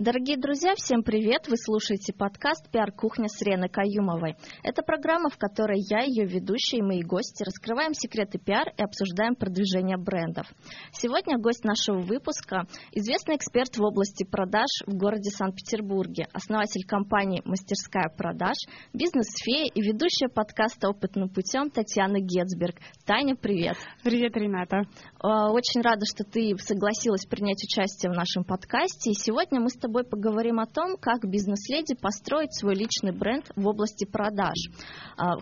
Дорогие друзья, всем привет! Вы слушаете подкаст «Пиар-кухня» с Реной Каюмовой. Это программа, в которой я, ее ведущая и мои гости раскрываем секреты пиар и обсуждаем продвижение брендов. Сегодня гость нашего выпуска – известный эксперт в области продаж в городе Санкт-Петербурге, основатель компании «Мастерская продаж», бизнес-фея и ведущая подкаста «Опытным путем» Татьяна Гедзберг. Таня, привет! Привет, Рената! Очень рада, что ты согласилась принять участие в нашем подкасте. И сегодня мы с тобой поговорим о том, как бизнес-леди построить свой личный бренд в области продаж.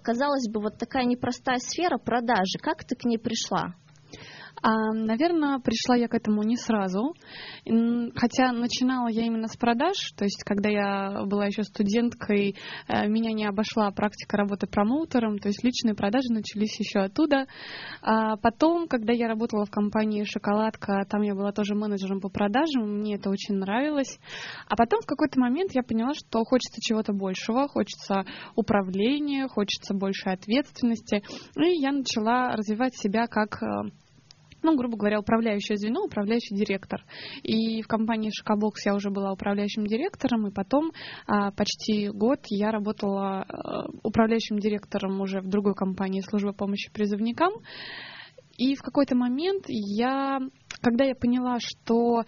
Казалось бы, вот такая непростая сфера — продажи. Как ты к ней пришла? Наверное, пришла я к этому не сразу, хотя начинала я именно с продаж, то есть когда я была еще студенткой, меня не обошла практика работы промоутером, то есть личные продажи начались еще оттуда. Потом, когда я работала в компании «Шоколадка», там я была тоже менеджером по продажам, мне это очень нравилось. А потом в какой-то момент я поняла, что хочется чего-то большего, хочется управления, хочется большей ответственности, и я начала развивать себя как... грубо говоря, управляющее звено, управляющий директор. И в компании «Шокобокс» я уже была управляющим директором, и потом почти год я работала управляющим директором уже в другой компании «Служба помощи призывникам». И в какой-то момент когда я поняла, что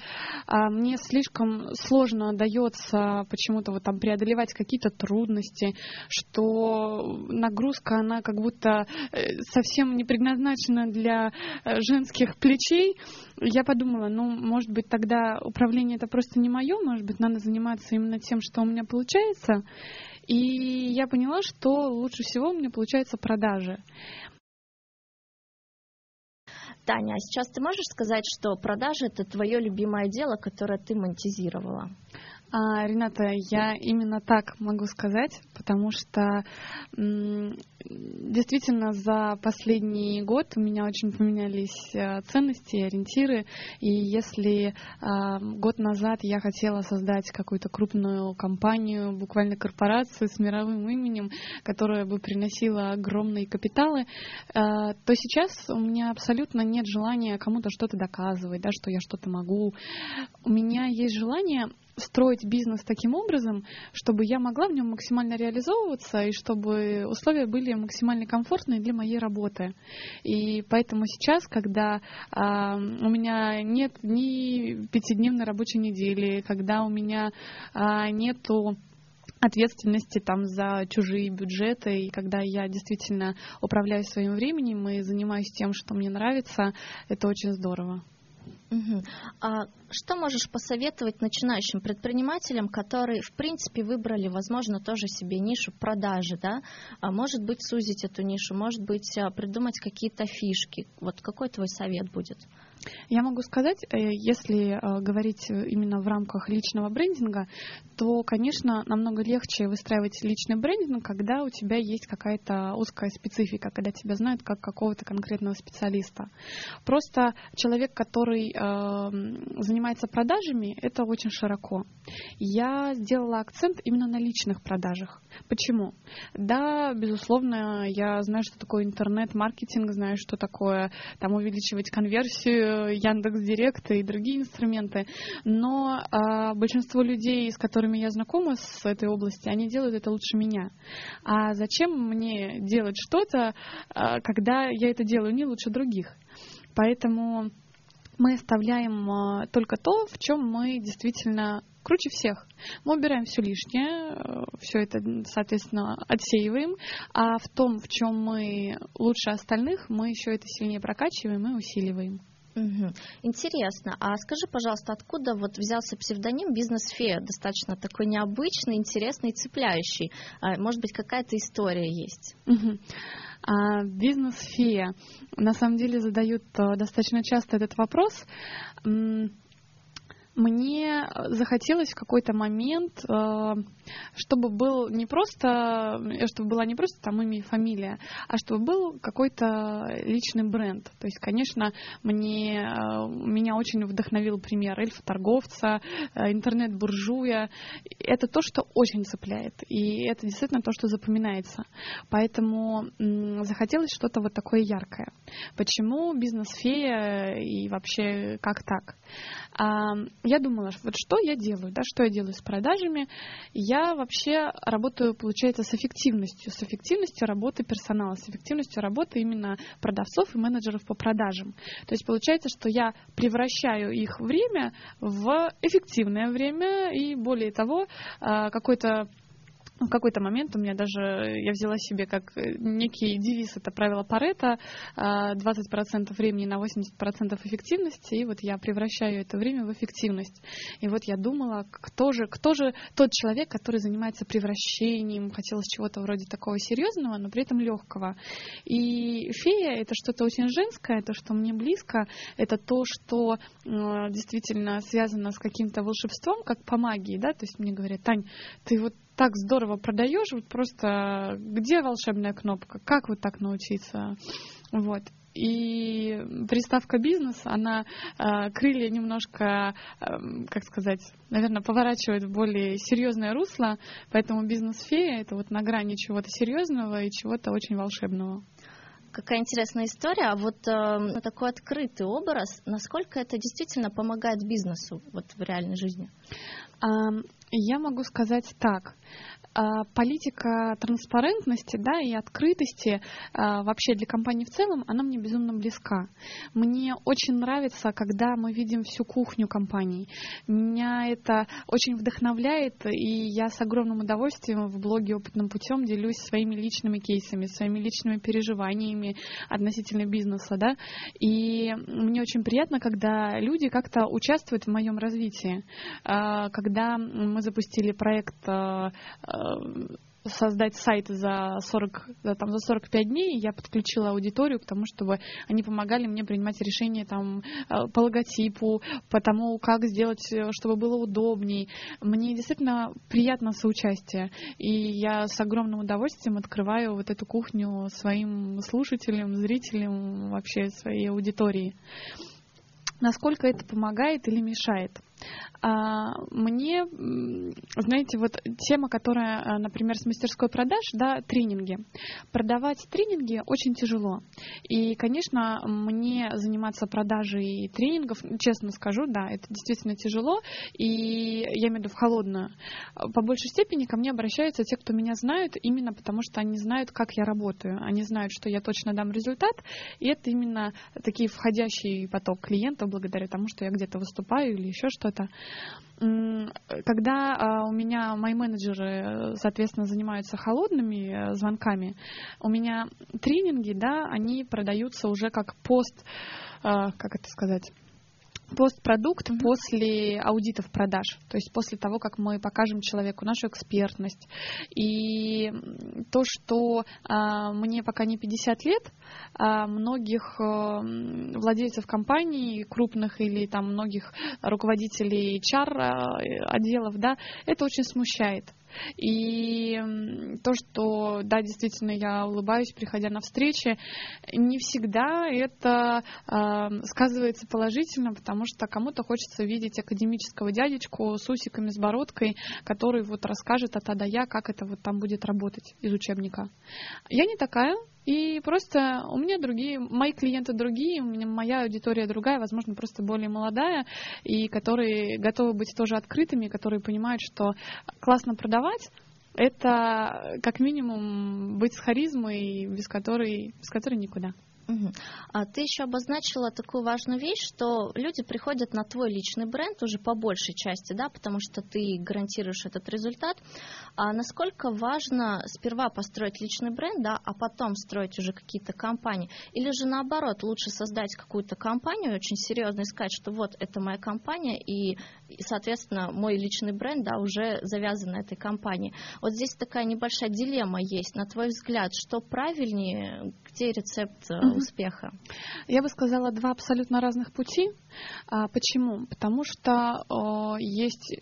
мне слишком сложно дается почему-то вот там преодолевать какие-то трудности, что нагрузка, она как будто совсем не предназначена для женских плечей, я подумала, может быть, тогда управление — это просто не мое, может быть, надо заниматься именно тем, что у меня получается. И я поняла, что лучше всего у меня получается продажи. Таня, а сейчас ты можешь сказать, что продажи — это твое любимое дело, которое ты монетизировала? Рената, я именно так могу сказать, потому что действительно за последний год у меня очень поменялись ценности и ориентиры. И если год назад я хотела создать какую-то крупную компанию, буквально корпорацию с мировым именем, которая бы приносила огромные капиталы, то сейчас у меня абсолютно нет желания кому-то что-то доказывать, да, что я что-то могу. У меня есть желание строить бизнес таким образом, чтобы я могла в нем максимально реализовываться и чтобы условия были максимально комфортные для моей работы. И поэтому сейчас, когда у меня нет ни пятидневной рабочей недели, когда у меня нету ответственности там за чужие бюджеты, и когда я действительно управляю своим временем и занимаюсь тем, что мне нравится, это очень здорово. А что можешь посоветовать начинающим предпринимателям, которые, в принципе, выбрали, возможно, тоже себе нишу продажи, да? А может быть, сузить эту нишу, может быть, придумать какие-то фишки. Вот какой твой совет будет? Я могу сказать, если говорить именно в рамках личного брендинга, то, конечно, намного легче выстраивать личный брендинг, когда у тебя есть какая-то узкая специфика, когда тебя знают как какого-то конкретного специалиста. Просто человек, который занимается продажами, это очень широко. Я сделала акцент именно на личных продажах. Почему? Да, безусловно, я знаю, что такое интернет-маркетинг, знаю, что такое там увеличивать конверсию, Яндекс.Директ и другие инструменты, но большинство людей, с которыми я знакома с этой области, они делают это лучше меня. А зачем мне делать что-то, когда я это делаю не лучше других? Поэтому мы оставляем только то, в чем мы действительно круче всех. Мы убираем все лишнее, все это, соответственно, отсеиваем, а в том, в чем мы лучше остальных, мы еще это сильнее прокачиваем и усиливаем. Интересно. А скажи, пожалуйста, откуда вот взялся псевдоним «Бизнес-фея»? Достаточно такой необычный, интересный, цепляющий. Может быть, какая-то история есть? «Бизнес-фея». На самом деле задают достаточно часто этот вопрос. Мне захотелось в какой-то момент, чтобы была не просто там имя и фамилия, а чтобы был какой-то личный бренд. То есть, конечно, меня очень вдохновил пример эльфа-торговца, интернет-буржуя. Это то, что очень цепляет, и это действительно то, что запоминается. Поэтому захотелось что-то вот такое яркое. Почему «Бизнес-фея» и вообще как так? я думала, вот что я делаю, да, что я делаю с продажами. Я вообще работаю, получается, с эффективностью работы персонала, с эффективностью работы именно продавцов и менеджеров по продажам. То есть получается, что я превращаю их время в эффективное время, и более того, в какой-то момент у меня даже, я взяла себе как некий девиз, это правило Парето, 20% времени на 80% эффективности, и вот я превращаю это время в эффективность. И вот я думала, кто же тот человек, который занимается превращением, хотелось чего-то вроде такого серьезного, но при этом легкого. И фея — это что-то очень женское, это что мне близко, это то, что действительно связано с каким-то волшебством, как по магии, да, то есть мне говорят: Тань, ты вот так здорово продаешь, вот просто где волшебная кнопка? Как вот так научиться? Вот. И приставка «бизнес», она крылья немножко, как сказать, наверное, поворачивает в более серьезное русло, поэтому «бизнес-фея» — это вот на грани чего-то серьезного и чего-то очень волшебного. Какая интересная история. А вот такой открытый образ, насколько это действительно помогает бизнесу вот в реальной жизни? Я могу сказать так. Политика транспарентности, да, и открытости вообще для компании в целом, она мне безумно близка. Мне очень нравится, когда мы видим всю кухню компании. Меня это очень вдохновляет, и я с огромным удовольствием в блоге «Опытным путем» делюсь своими личными кейсами, своими личными переживаниями относительно бизнеса, да. И мне очень приятно, когда люди как-то участвуют в моем развитии. Когда мы запустили проект создать сайт за 45 дней, я подключила аудиторию к тому, чтобы они помогали мне принимать решения там, по логотипу, по тому, как сделать, чтобы было удобней. Мне действительно приятно соучастие, и я с огромным удовольствием открываю вот эту кухню своим слушателям, зрителям, вообще своей аудитории. Насколько это помогает или мешает? Мне, знаете, вот тема, которая, например, с мастерской продаж, да, тренинги. Продавать тренинги очень тяжело. И, конечно, мне заниматься продажей тренингов, честно скажу, да, это действительно тяжело. И я имею в виду в холодную. По большей степени ко мне обращаются те, кто меня знают, именно потому что они знают, как я работаю. Они знают, что я точно дам результат. И это именно такие входящий поток клиентов благодаря тому, что я где-то выступаю или еще что-то. Когда у меня мои менеджеры, соответственно, занимаются холодными звонками, у меня тренинги, да, они продаются уже как постпродукт после аудитов продаж, то есть после того, как мы покажем человеку нашу экспертность. И то, что мне пока не 50 лет, многих владельцев компаний, крупных или там многих руководителей HR-отделов, да, это очень смущает. И то, что, да, действительно, я улыбаюсь, приходя на встречи, не всегда это сказывается положительно, потому что кому-то хочется видеть академического дядечку с усиками, с бородкой, который вот расскажет от А до Я, как это вот там будет работать из учебника. Я не такая. И просто у меня другие, мои клиенты другие, у меня моя аудитория другая, возможно, просто более молодая, и которые готовы быть тоже открытыми, которые понимают, что классно продавать, это как минимум быть с харизмой, без которой никуда. Угу. А ты еще обозначила такую важную вещь, что люди приходят на твой личный бренд уже по большей части, да, потому что ты гарантируешь этот результат. А насколько важно сперва построить личный бренд, да, а потом строить уже какие-то компании? Или же наоборот, лучше создать какую-то компанию, очень серьезно искать, что вот это моя компания, и соответственно, мой личный бренд, да, уже завязан на этой компании. Вот здесь такая небольшая дилемма есть. На твой взгляд, что правильнее, где рецепт успеха? Я бы сказала, два абсолютно разных пути. Почему? Потому что есть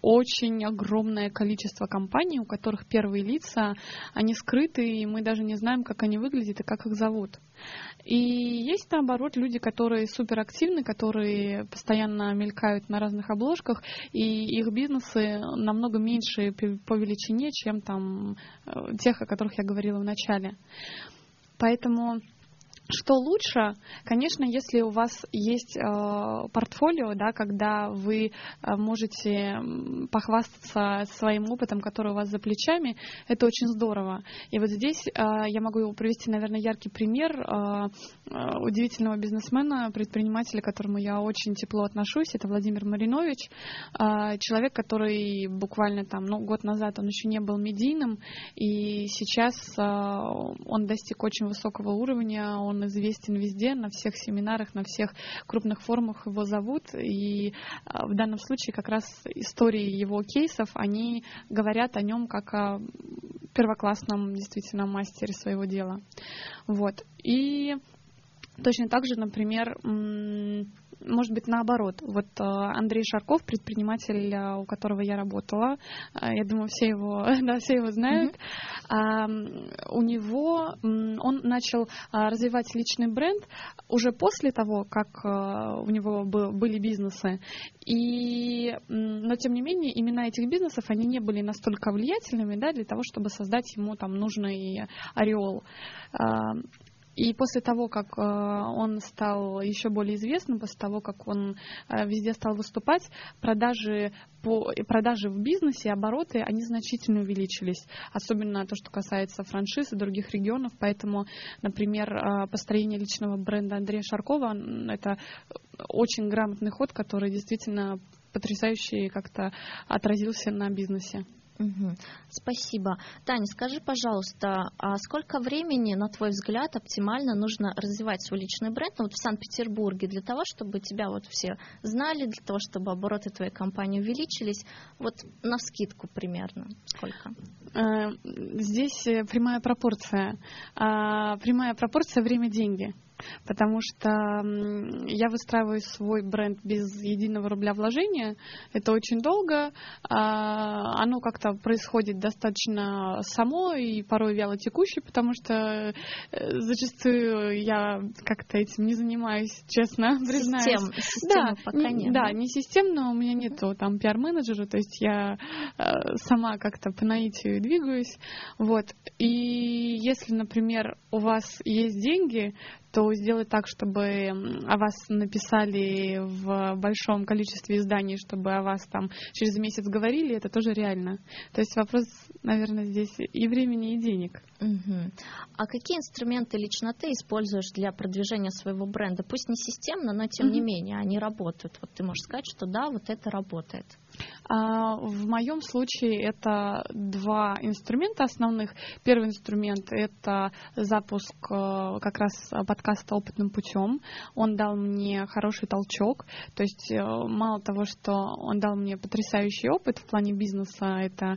очень огромное количество компаний, у которых первые лица, они скрыты, и мы даже не знаем, как они выглядят и как их зовут. И есть, наоборот, люди, которые суперактивны, которые постоянно мелькают на разных обложках, и их бизнесы намного меньше по величине, чем там тех, о которых я говорила в начале. Поэтому Что лучше, конечно, если у вас есть портфолио, да, когда вы можете похвастаться своим опытом, который у вас за плечами, это очень здорово. И вот здесь я могу привести, наверное, яркий пример удивительного бизнесмена, предпринимателя, к которому я очень тепло отношусь. Это Владимир Маринович, человек, который буквально там, год назад он еще не был медийным, и сейчас он достиг очень высокого уровня, он известен везде, на всех семинарах, на всех крупных форумах его зовут. И в данном случае как раз истории его кейсов, они говорят о нем как о первоклассном действительно мастере своего дела. Вот. И точно так же, например, может быть, наоборот. Вот Андрей Шарков, предприниматель, у которого я работала, я думаю, все его знают. У него он начал развивать личный бренд уже после того, как у него были бизнесы. Но, тем не менее, имена этих бизнесов, они не были настолько влиятельными, да, для того, чтобы создать ему там нужный ореол. И после того, как он стал еще более известным, после того, как он везде стал выступать, продажи в бизнесе, обороты, они значительно увеличились. Особенно то, что касается франшиз и других регионов. Поэтому, например, построение личного бренда Андрея Шаркова – это очень грамотный ход, который действительно потрясающе как-то отразился на бизнесе. Угу. Спасибо. Таня, скажи, пожалуйста, а сколько времени, на твой взгляд, оптимально нужно развивать свой личный бренд в Санкт-Петербурге для того, чтобы тебя все знали, для того, чтобы обороты твоей компании увеличились? Навскидку примерно сколько? Здесь прямая пропорция. Прямая пропорция время-деньги. Потому что я выстраиваю свой бренд без единого рубля вложения. Это очень долго. Оно как-то происходит достаточно само и порой вялотекуще, потому что зачастую я как-то этим не занимаюсь, честно признаюсь. Системы пока нет. Да, не системно. У меня нету там пиар-менеджера, то есть я сама как-то по наитию двигаюсь. Вот. И если, например, у вас есть деньги, то сделать так, чтобы о вас написали в большом количестве изданий, чтобы о вас там через месяц говорили, это тоже реально. То есть вопрос, наверное, здесь и времени, и денег. Угу. А какие инструменты лично ты используешь для продвижения своего бренда? Пусть не системно, но тем не менее они работают. Ты можешь сказать, что да, это работает. В моем случае это два инструмента основных. Первый инструмент – это запуск как раз подкаста «Опытным путем». Он дал мне хороший толчок. То есть мало того, что он дал мне потрясающий опыт в плане бизнеса, это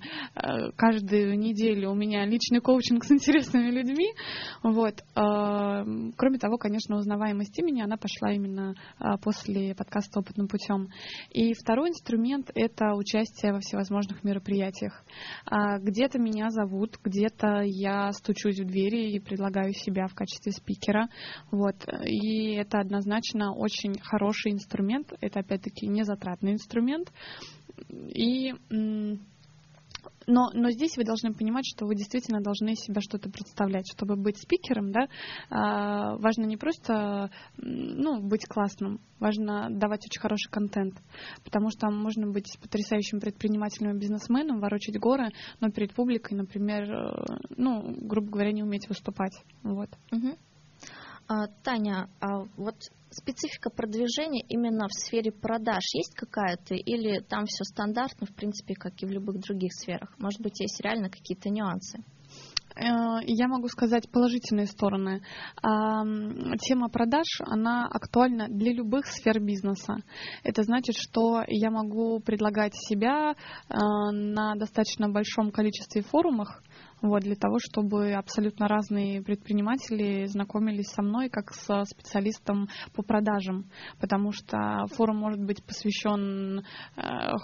каждую неделю у меня личный коучинг с интересными людьми. Вот. Кроме того, конечно, узнаваемость имени, она пошла именно после подкаста «Опытным путем». И второй инструмент – это участие во всевозможных мероприятиях. Где-то меня зовут, где-то я стучусь в двери и предлагаю себя в качестве спикера. Вот. И это однозначно очень хороший инструмент. Это, опять-таки, незатратный инструмент. Но здесь вы должны понимать, что вы действительно должны себя что-то представлять. Чтобы быть спикером, да, важно не просто быть классным, важно давать очень хороший контент. Потому что можно быть потрясающим предпринимателем и бизнесменом, ворочать горы, но перед публикой, например, грубо говоря, не уметь выступать. Вот. Угу. Таня, специфика продвижения именно в сфере продаж есть какая-то, или там все стандартно, в принципе, как и в любых других сферах? Может быть, есть реально какие-то нюансы? Я могу сказать положительные стороны. Тема продаж, она актуальна для любых сфер бизнеса. Это значит, что я могу предлагать себя на достаточно большом количестве форумах, для того, чтобы абсолютно разные предприниматели знакомились со мной как со специалистом по продажам, потому что форум может быть посвящен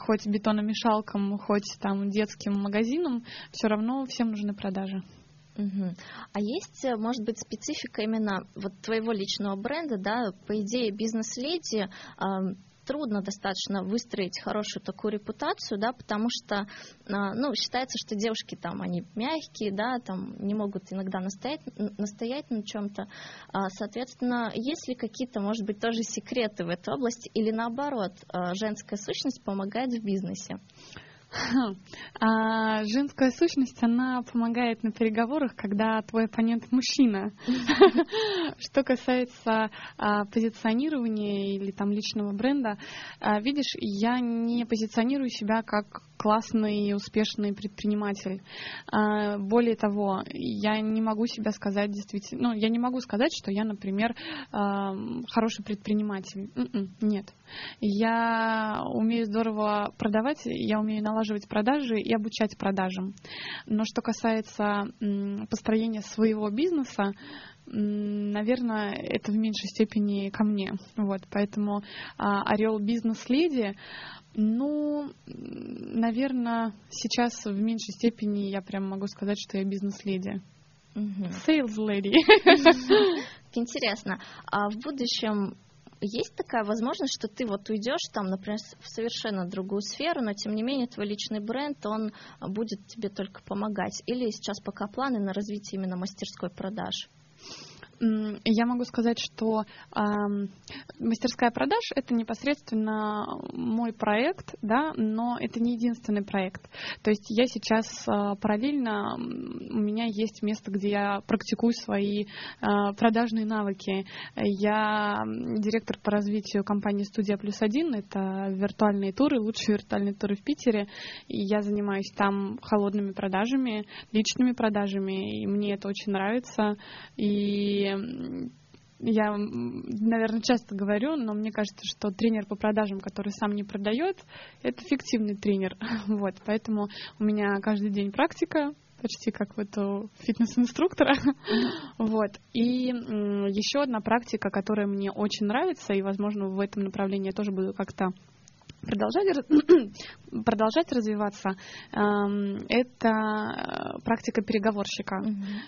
хоть бетономешалкам, хоть детским магазинам, все равно всем нужны продажи. Угу. А есть, может быть, специфика именно твоего личного бренда, да, по идее бизнес-леди, трудно достаточно выстроить хорошую такую репутацию, да, потому что, ну, считается, что девушки там, они мягкие, да, там не могут иногда настоять на чем-то. Соответственно, есть ли какие-то, может быть, тоже секреты в этой области или наоборот, женская сущность помогает в бизнесе? А женская сущность, она помогает на переговорах, когда твой оппонент мужчина. Что касается позиционирования или там личного бренда, видишь, я не позиционирую себя как классный и успешный предприниматель. Более того, я не могу себя сказать действительно, ну, я не могу сказать, что я, например, хороший предприниматель. Нет. Я умею здорово продавать, я умею налаживать продажи и обучать продажам. Но что касается построения своего бизнеса, наверное, это в меньшей степени ко мне. Вот, поэтому орел бизнес-леди, ну, наверное, сейчас в меньшей степени я прям могу сказать, что я бизнес-леди. Sales lady. Интересно. А в будущем есть такая возможность, что ты вот уйдешь там, например, в совершенно другую сферу, но тем не менее твой личный бренд, он будет тебе только помогать? Или сейчас пока планы на развитие именно мастерской продаж? Я могу сказать, что мастерская продаж — это непосредственно мой проект, да, но это не единственный проект. То есть я сейчас параллельно, у меня есть место, где я практикую свои продажные навыки. Я директор по развитию компании «Студия Плюс Один». Это виртуальные туры, лучшие виртуальные туры в Питере. И я занимаюсь там холодными продажами, личными продажами, и мне это очень нравится. И я, наверное, часто говорю, но мне кажется, что тренер по продажам, который сам не продает, это фиктивный тренер. Вот, поэтому у меня каждый день практика, почти как вот у фитнес-инструктора. Вот. И еще одна практика, которая мне очень нравится, и, возможно, в этом направлении я тоже буду как-то продолжать развиваться, это практика переговорщика.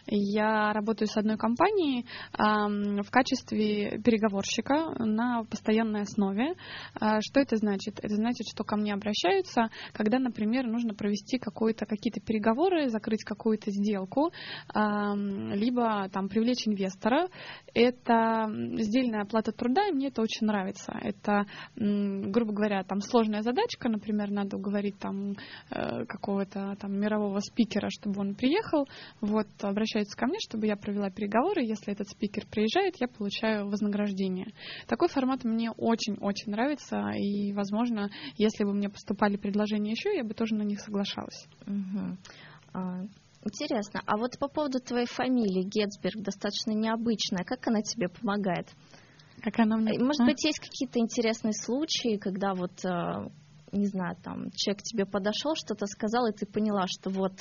Я работаю с одной компанией в качестве переговорщика на постоянной основе. Что это значит? Это значит, что ко мне обращаются, когда, например, нужно провести какие-то переговоры, закрыть какую-то сделку, либо там привлечь инвестора. Это сдельная оплата труда, и мне это очень нравится. Это, грубо говоря, там сложная задачка, например, надо уговорить там какого-то там мирового спикера, чтобы он приехал, вот, обращаются ко мне, чтобы я провела переговоры, если этот спикер приезжает, я получаю вознаграждение. Такой формат мне очень-очень нравится, и, возможно, если бы мне поступали предложения еще, я бы тоже на них соглашалась. Интересно, а вот по поводу твоей фамилии, Гедзберг, достаточно необычная, как она тебе помогает? Как она мне... Может быть, есть какие-то интересные случаи, когда вот, не знаю, там человек к тебе подошел, что-то сказал, и ты поняла, что вот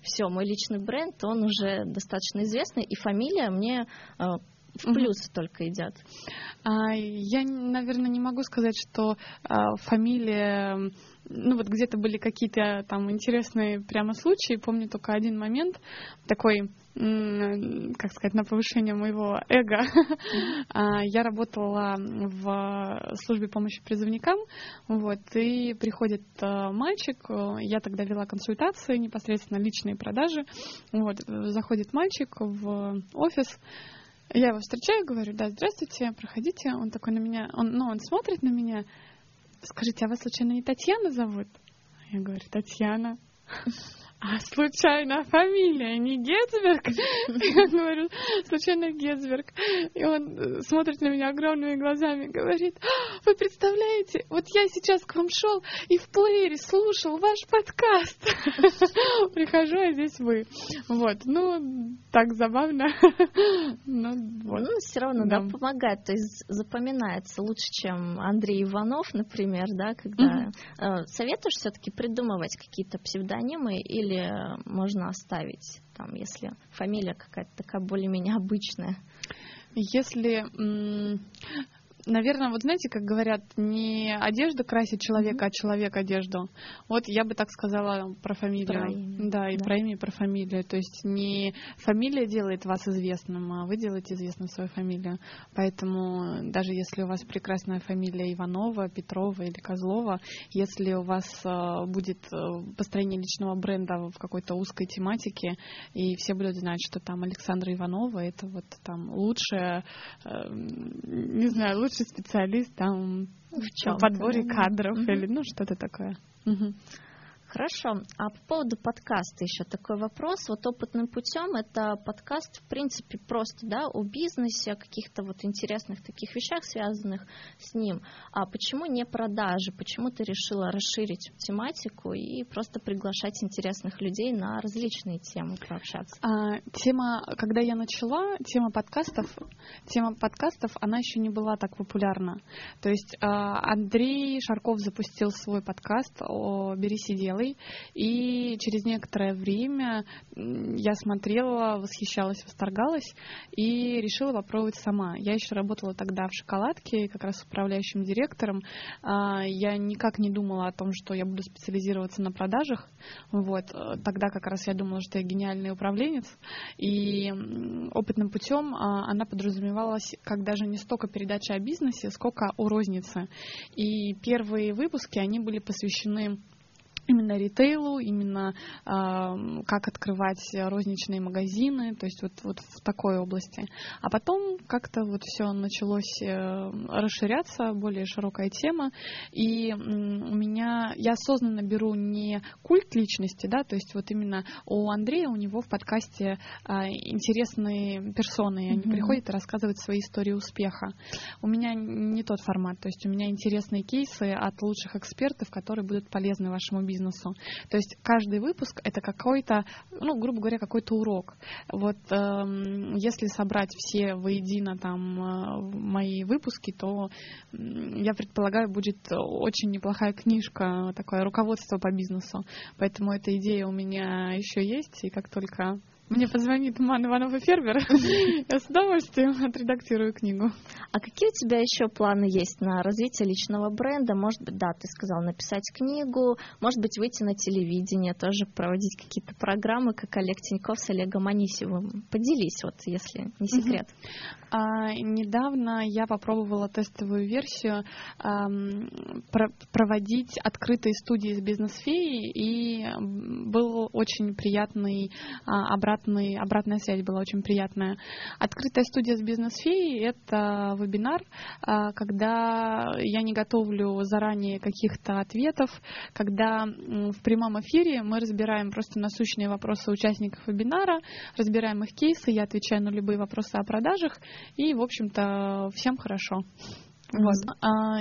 все, мой личный бренд, он уже достаточно известный, и фамилия мне в плюс только идет. Я, наверное, не могу сказать, что фамилия... Ну вот где-то были какие-то там интересные прямо случаи. Помню только один момент такой, как сказать, на повышение моего эго. Я работала в службе помощи призывникам, вот, и приходит мальчик, я тогда вела консультации, непосредственно личные продажи, вот, заходит мальчик в офис, я его встречаю, говорю: да, здравствуйте, проходите. Он такой на меня, он смотрит на меня: скажите, а вас случайно не Татьяна зовут? Я говорю: Татьяна. А случайно фамилия не Гедзберг? Я говорю: случайно Гедзберг. И он смотрит на меня огромными глазами, говорит: вы представляете, вот я сейчас к вам шел и в плеере слушал ваш подкаст. Прихожу, а здесь вы. Вот, ну, так забавно. Ну, все равно, да, помогает, то есть запоминается лучше, чем Андрей Иванов, например, да, когда... Советуешь все-таки придумывать какие-то псевдонимы или можно оставить, там, если фамилия какая-то такая более-менее обычная? Если... наверное, вот знаете, как говорят, не одежда красит человека, а человек одежду. Вот я бы так сказала про фамилию. Про имя. Да, и про имя, и про фамилию. То есть не фамилия делает вас известным, а вы делаете известным свою фамилию. Поэтому даже если у вас прекрасная фамилия Иванова, Петрова или Козлова, если у вас будет построение личного бренда в какой-то узкой тематике, и все будут знать, что там Александра Иванова, это вот там лучшая, не знаю, лучший специалист там в подборе кадров или ну что-то такое. Хорошо. А по поводу подкаста еще такой вопрос. Вот «Опытным путем» — это подкаст, в принципе, просто, да, о бизнесе, о каких-то вот интересных таких вещах, связанных с ним. А почему не продажи? Почему ты решила расширить тематику и просто приглашать интересных людей на различные темы пообщаться? Тема, когда я начала, тема подкастов, она еще не была так популярна. То есть Андрей Шарков запустил свой подкаст «Бери, сиделай». И через некоторое время я смотрела, восхищалась, восторгалась и решила попробовать сама. Я еще работала тогда в «Шоколадке», как раз управляющим директором. Я никак не думала о том, что я буду специализироваться на продажах. Вот. Тогда как раз я думала, что я гениальный управленец. И «Опытным путем» она подразумевалась как даже не столько передача о бизнесе, сколько о рознице. И первые выпуски, они были посвящены именно ритейлу, именно как открывать розничные магазины, то есть вот в такой области. А потом как-то вот все началось расширяться, более широкая тема. И у меня, я осознанно беру не культ личности, да, то есть вот именно у Андрея, у него в подкасте интересные персоны, они приходят и рассказывают свои истории успеха. У меня не тот формат, то есть у меня интересные кейсы от лучших экспертов, которые будут полезны вашему бизнесу. То есть каждый выпуск — это какой-то, ну, грубо говоря, какой-то урок. Вот если собрать все воедино там мои выпуски, то, я предполагаю, будет очень неплохая книжка, такое руководство по бизнесу. Поэтому эта идея у меня еще есть, и как только мне позвонит Ман Иванов и Фербер, я с удовольствием отредактирую книгу. А какие у тебя еще планы есть на развитие личного бренда? Может быть, да, ты сказал, написать книгу, может быть, выйти на телевидение, тоже проводить какие-то программы, как Олег Тиньков с Олегом Анисевым. Поделись, вот, если не секрет. Недавно я попробовала тестовую версию проводить открытые студии с «Бизнес-феей», и был очень приятный обратная связь была очень приятная. Открытая студия с «Бизнес-феей» — это вебинар, когда я не готовлю заранее каких-то ответов, когда в прямом эфире мы разбираем просто насущные вопросы участников вебинара, разбираем их кейсы, я отвечаю на любые вопросы о продажах, и, в общем-то, всем хорошо. Вот.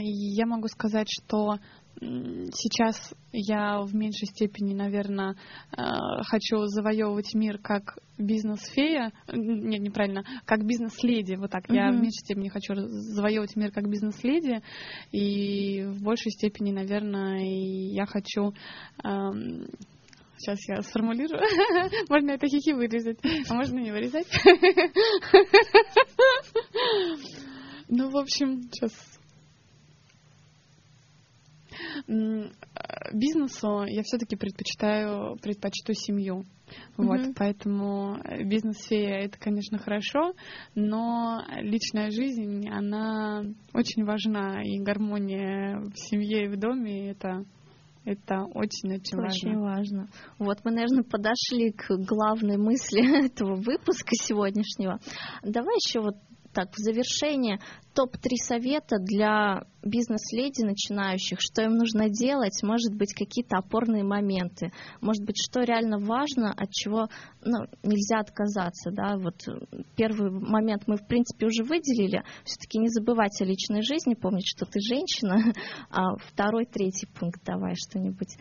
Я могу сказать, что сейчас я в меньшей степени, наверное, хочу завоевывать мир как бизнес-фея. Нет, неправильно. Как бизнес-леди. Вот так. Я в меньшей степени хочу завоевывать мир как бизнес-леди. И в большей степени, наверное, я хочу... Сейчас я сформулирую. Можно это хихи вырезать, а можно не вырезать. Ну, в общем, сейчас... Бизнесу я все-таки предпочту семью. Вот, поэтому «Бизнес-фея» — это, конечно, хорошо, но личная жизнь, она очень важна, и гармония в семье и в доме — это очень-очень важно. Очень важно. Вот мы, наверное, подошли к главной мысли этого выпуска сегодняшнего. Давай еще вот так, в завершение, топ-3 совета для бизнес-леди начинающих, что им нужно делать, может быть, какие-то опорные моменты, может быть, что реально важно, от чего, ну, нельзя отказаться, да, вот первый момент мы, в принципе, уже выделили, все-таки не забывать о личной жизни, помнить, что ты женщина, а второй, третий пункт, давай что-нибудь.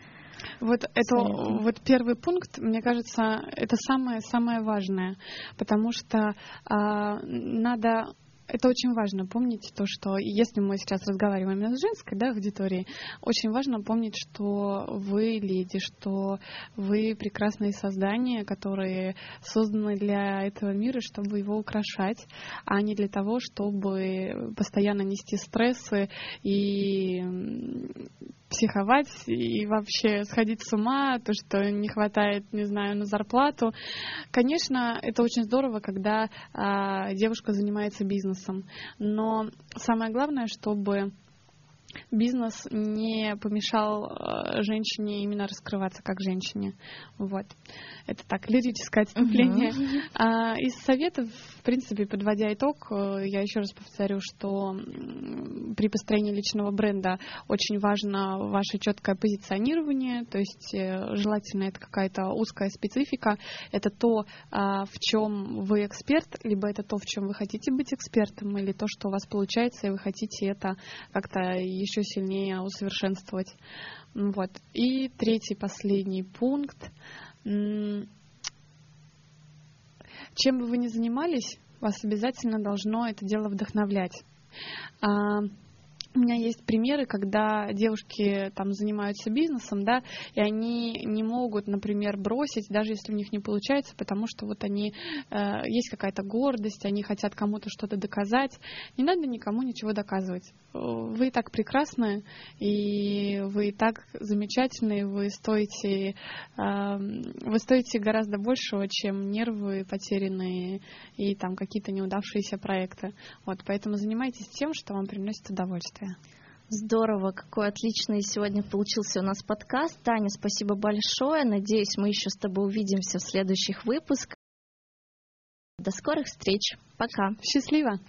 Вот это вот первый пункт, мне кажется, это самое-самое важное, потому что надо Это очень важно помнить, то, что если мы сейчас разговариваем именно с женской, да, аудиторией, очень важно помнить, что вы леди, что вы прекрасные создания, которые созданы для этого мира, чтобы его украшать, а не для того, чтобы постоянно нести стрессы и психовать, и вообще сходить с ума, то, что не хватает, не знаю, на зарплату. Конечно, это очень здорово, когда девушка занимается бизнесом, но самое главное, чтобы бизнес не помешал женщине именно раскрываться как женщине. Вот. Это так, лирическое отступление. Из советов, в принципе, подводя итог, я еще раз повторю, что при построении личного бренда очень важно ваше четкое позиционирование, то есть желательно это какая-то узкая специфика, это то, в чем вы эксперт, либо это то, в чем вы хотите быть экспертом, или то, что у вас получается, и вы хотите это как-то еще сильнее усовершенствовать. Вот. И третий, последний пункт. Чем бы вы ни занимались, вас обязательно должно это дело вдохновлять. У меня есть примеры, когда девушки там занимаются бизнесом, да, и они не могут, например, бросить, даже если у них не получается, потому что вот они, есть какая-то гордость, они хотят кому-то что-то доказать. Не надо никому ничего доказывать. Вы и так прекрасны, и вы и так замечательны, вы стоите гораздо большего, чем нервы потерянные и там какие-то неудавшиеся проекты. Вот, поэтому занимайтесь тем, что вам приносит удовольствие. Здорово, какой отличный сегодня получился у нас подкаст. Таня, спасибо большое. Надеюсь, мы еще с тобой увидимся в следующих выпусках. До скорых встреч. Пока. Счастливо.